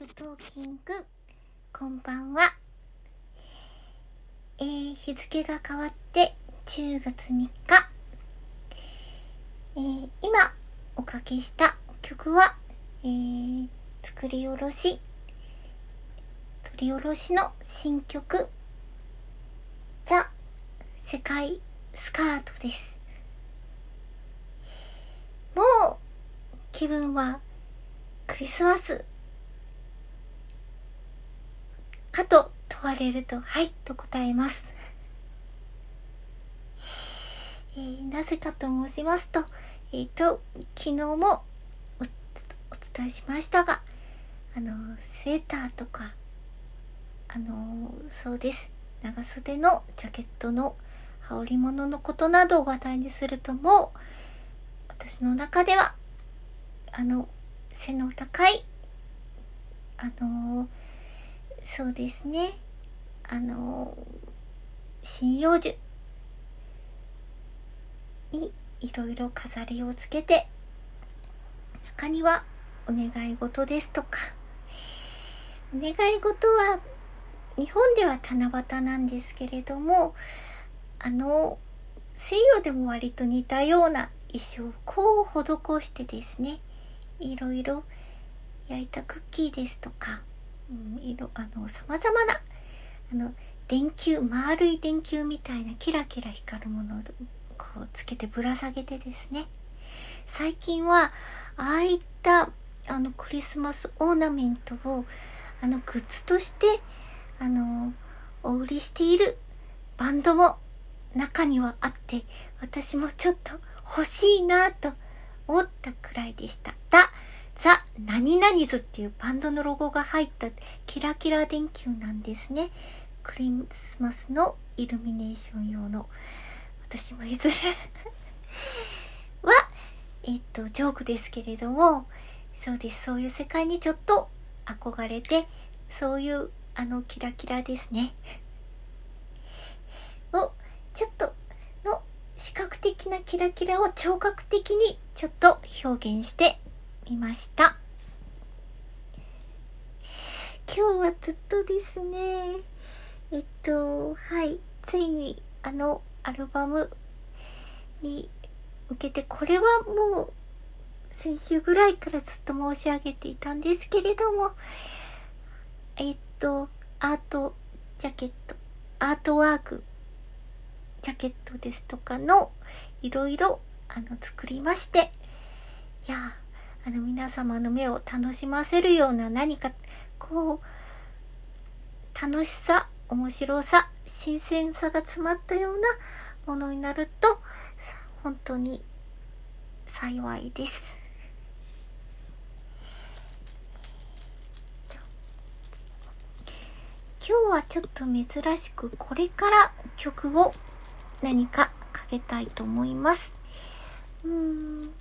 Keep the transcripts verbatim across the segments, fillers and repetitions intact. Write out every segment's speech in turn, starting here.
ルトーキング、こんばんは。えー、日付が変わってじゅうがつみっか、えー、今おかけした曲は、えー、作り下ろし取り下ろしの新曲ザ・世界スカートです。もう気分はクリスマスかと問われると、はいと答えます。えー、なぜかと申しますと、えーと、昨日も お, お伝えしましたが、あのスウェーターとか、あのそうです、長袖のジャケットの羽織物のことなどを話題にすると、もう私の中ではあの背の高い、あのそうですね、あの針葉樹にいろいろ飾りをつけて、中にはお願い事ですとか、お願い事は日本では七夕なんですけれども、あの西洋でも割と似たような衣装をこう施してですね、いろいろ焼いたクッキーですとか、うん、いろあのさまざまなあの電球、丸い電球みたいなキラキラ光るものをこうつけてぶら下げてですね、最近はああいったあのクリスマスオーナメントをあのグッズとしてあのお売りしているバンドも中にはあって、私もちょっと欲しいなと思ったくらいでした。ザ・何々ズっていうバンドのロゴが入ったキラキラ電球なんですね。クリスマスのイルミネーション用の。私もいずれはえっとジョークですけれども、そうです、そういう世界にちょっと憧れて、そういうあのキラキラですねをちょっとの視覚的なキラキラを聴覚的にちょっと表現してみました。今日はずっとですね、えっとはいついにあのアルバムに向けて、これはもう先週ぐらいからずっと申し上げていたんですけれども、えっとアートジャケットアートワークジャケットですとかのいろいろあの作りまして、いやあの皆様の目を楽しませるような何かこう楽しさ、面白さ、新鮮さが詰まったようなものになると本当に幸いです。今日はちょっと珍しくこれから曲を何かかけたいと思います。うーん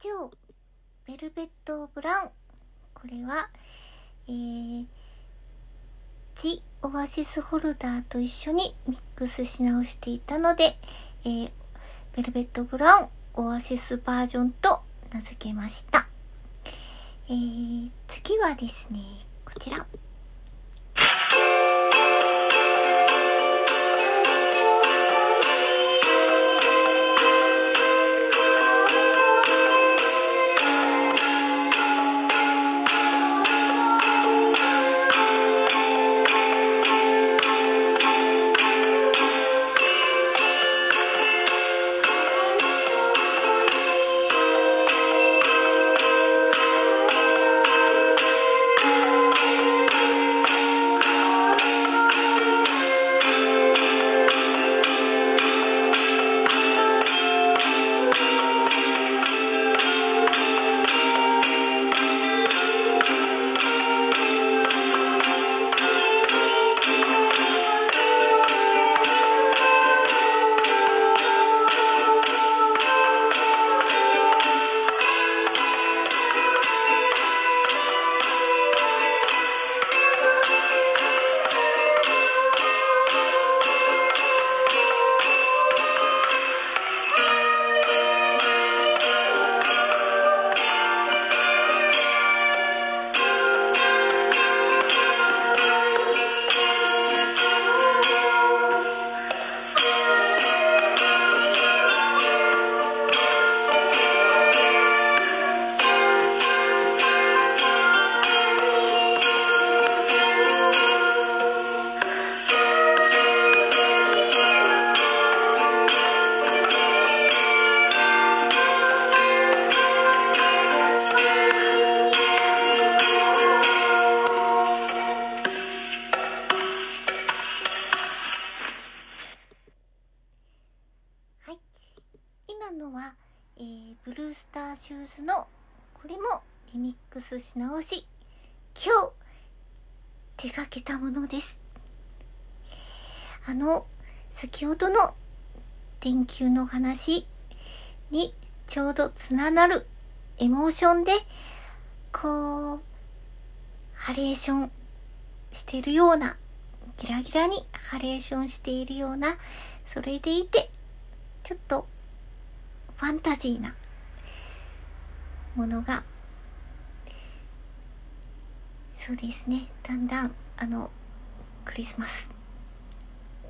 長ベルベットブラウン、これは、えー、ジ・オアシスホルダーと一緒にミックスし直していたので、えー、ベルベットブラウンオアシスバージョンと名付けました。えー、次はですね、こちらし直し、今日手がけたものです。あの先ほどの電球の話にちょうどつながるエモーションでこうハレーションしているような、ギラギラにハレーションしているような、それでいてちょっとファンタジーなものが、そうですね、だんだんあのクリスマス